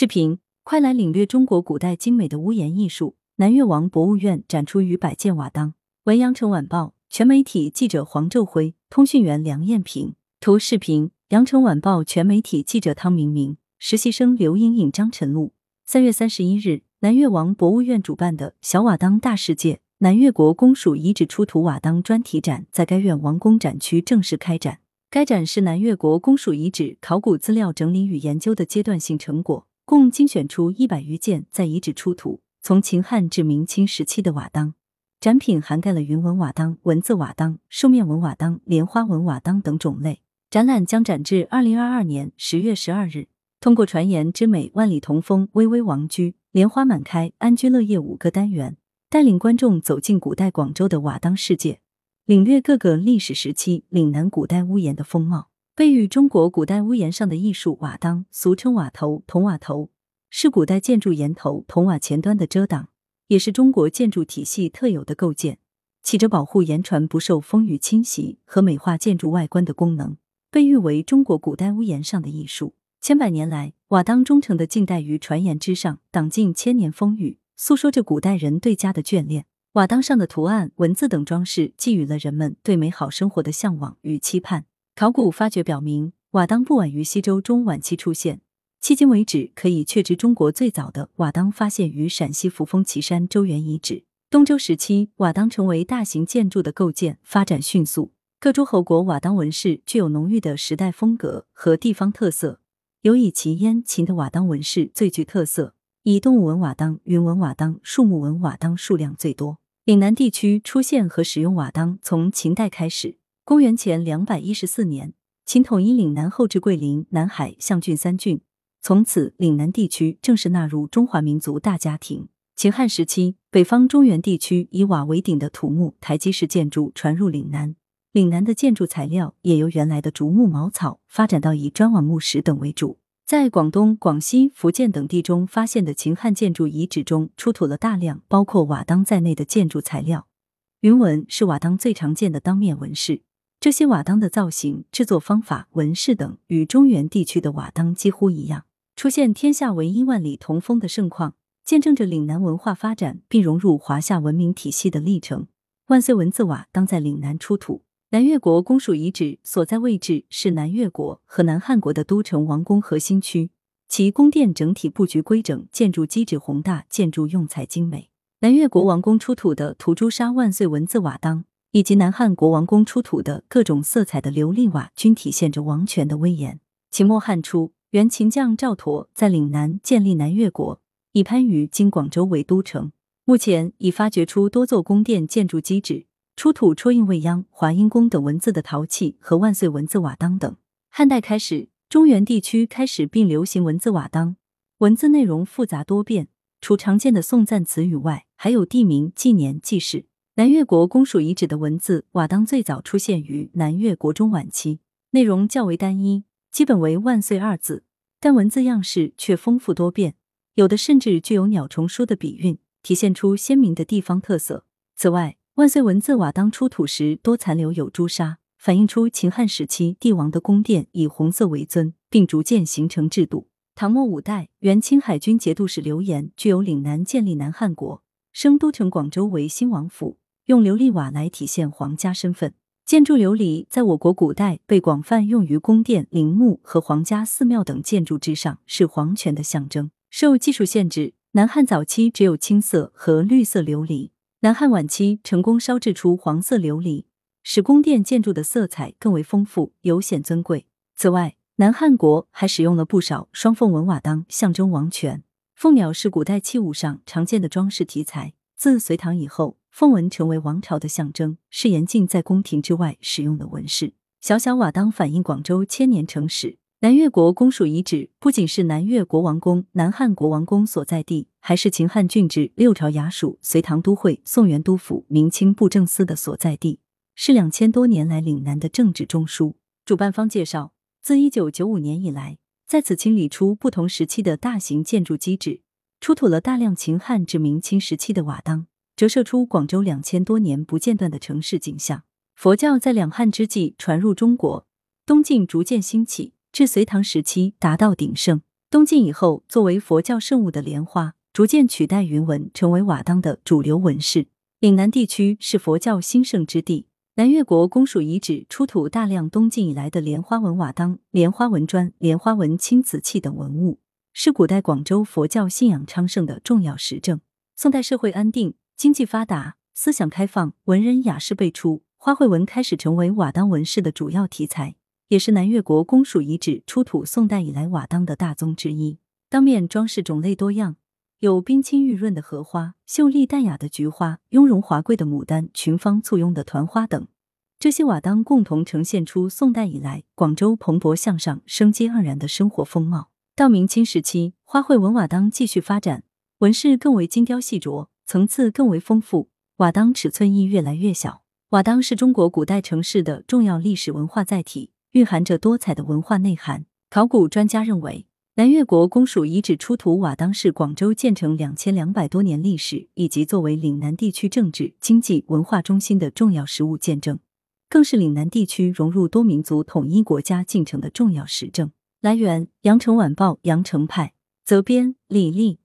视频，快来领略中国古代精美的屋檐艺术。南越王博物院展出逾100件瓦当。文阳城晚报全媒体记者黄昼辉，通讯员梁艳萍。图视频，阳城晚报全媒体记者汤明明，实习生刘莹莹、张晨露。3月31日，南越王博物院主办的“小瓦当大世界”南越国公署遗址出土瓦当专题展在该院王宫展区正式开展。该展是南越国公署遗址考古资料整理与研究的阶段性成果，共精选出100余件在遗址出土，从秦汉至明清时期的瓦当。展品涵盖了云纹瓦当、文字瓦当、兽面纹瓦当、莲花纹瓦当等种类。展览将展至2022年10月12日。通过传言之美、万里同风、巍巍王居、莲花满开、安居乐业5个单元，带领观众走进古代广州的瓦当世界，领略各个历史时期岭南古代屋檐的风貌。被誉中国古代屋檐上的艺术，瓦当俗称瓦头、筒瓦头，是古代建筑檐头、筒瓦前端的遮挡，也是中国建筑体系特有的构件，起着保护檐船不受风雨侵袭和美化建筑外观的功能，被誉为中国古代屋檐上的艺术。千百年来，瓦当忠诚地静待于传言之上，挡尽千年风雨，诉说着古代人对家的眷恋。瓦当上的图案、文字等装饰寄予了人们对美好生活的向往与期盼。考古发掘表明，瓦当不晚于西周中晚期出现，迄今为止可以确知中国最早的瓦当发现于陕西扶风岐山周原遗址。东周时期，瓦当成为大型建筑的构件，发展迅速。各诸侯国瓦当纹饰具有浓郁的时代风格和地方特色，尤以齐、燕、秦的瓦当纹饰最具特色，以动物纹瓦当、云纹瓦当、树木纹瓦当数量最多。岭南地区出现和使用瓦当从秦代开始。公元前214年，秦统一岭南后至桂林、南海、象郡3郡，从此岭南地区正式纳入中华民族大家庭。秦汉时期，北方中原地区以瓦为顶的土木台基式建筑传入岭南，岭南的建筑材料也由原来的竹木茅草发展到以砖瓦木石等为主。在广东、广西、福建等地中发现的秦汉建筑遗址中，出土了大量包括瓦当在内的建筑材料。云纹是瓦当最常见的当面纹饰，这些瓦当的造型、制作方法、纹饰等与中原地区的瓦当几乎一样，出现天下唯一万里同风的盛况，见证着岭南文化发展并融入华夏文明体系的历程。万岁文字瓦当在岭南出土。南越国公署遗址所在位置是南越国和南汉国的都城王宫核心区，其宫殿整体布局规整，建筑基址宏大，建筑用材精美。南越国王宫出土的土朱砂万岁文字瓦当，以及南汉国王宫出土的各种色彩的琉璃瓦，均体现着王权的威严。秦末汉初，原秦将赵佗在岭南建立南越国，以番禺（今广州）为都城。目前已发掘出多座宫殿建筑基址，出土戳印未央、华阴宫等文字的陶器和万岁文字瓦当等。汉代开始，中原地区开始并流行文字瓦当，文字内容复杂多变，除常见的颂赞词语外，还有地名、纪年、纪事。南越国公署遗址的文字瓦当最早出现于南越国中晚期，内容较为单一，基本为万岁二字，但文字样式却丰富多变，有的甚至具有鸟虫书的笔韵，体现出鲜明的地方特色。此外，万岁文字瓦当出土时多残留有朱砂，反映出秦汉时期帝王的宫殿以红色为尊，并逐渐形成制度。唐末五代，原青海军节度使刘岩具有岭南建立南汉国，升都城广州为新王府，用琉璃瓦来体现皇家身份。建筑琉璃在我国古代被广泛用于宫殿、陵墓和皇家寺庙等建筑之上，是皇权的象征。受技术限制，南汉早期只有青色和绿色琉璃，南汉晚期成功烧制出黄色琉璃，使宫殿建筑的色彩更为丰富，尤显尊贵。此外，南汉国还使用了不少双凤纹瓦当，象征王权。凤鸟是古代器物上常见的装饰题材，自隋唐以后，凤纹成为王朝的象征，是严禁在宫廷之外使用的纹饰。小小瓦当反映广州千年城史。南越国公署遗址不仅是南越国王宫、南汉国王宫所在地，还是秦汉郡治、六朝衙署、隋唐都会、宋元都府、明清布政司的所在地，是2000多年来岭南的政治中枢。主办方介绍，自1995年以来，在此清理出不同时期的大型建筑基址，出土了大量秦汉至明清时期的瓦当，折射出广州2000多年不间断的城市景象。佛教在两汉之际传入中国，东晋逐渐兴起，至隋唐时期达到鼎盛，东晋以后，作为佛教圣物的莲花逐渐取代云纹，成为瓦当的主流纹饰。岭南地区是佛教兴盛之地，南越国公署遗址出土大量东晋以来的莲花纹瓦当、莲花纹砖、莲花纹青瓷器等文物，是古代广州佛教信仰昌盛的重要实证。宋代社会安定，经济发达，思想开放，文人雅士辈出，花卉纹开始成为瓦当纹饰的主要题材，也是南越国公署遗址出土宋代以来瓦当的大宗之一。当面装饰种类多样，有冰清玉润的荷花、秀丽淡雅的菊花、雍容华贵的牡丹、群芳簇拥的团花等。这些瓦当共同呈现出宋代以来广州蓬勃向上、生机盎然的生活风貌。到明清时期，花卉纹瓦当继续发展，纹饰更为精雕细琢，层次更为丰富，瓦当尺寸亦越来越小。瓦当是中国古代城市的重要历史文化载体，蕴含着多彩的文化内涵。考古专家认为，南越国公署遗址出土瓦当是广州建成2200多年历史以及作为岭南地区政治、经济、文化中心的重要实物见证，更是岭南地区融入多民族统一国家进程的重要实证。来源：羊城晚报羊城派，责编：李丽。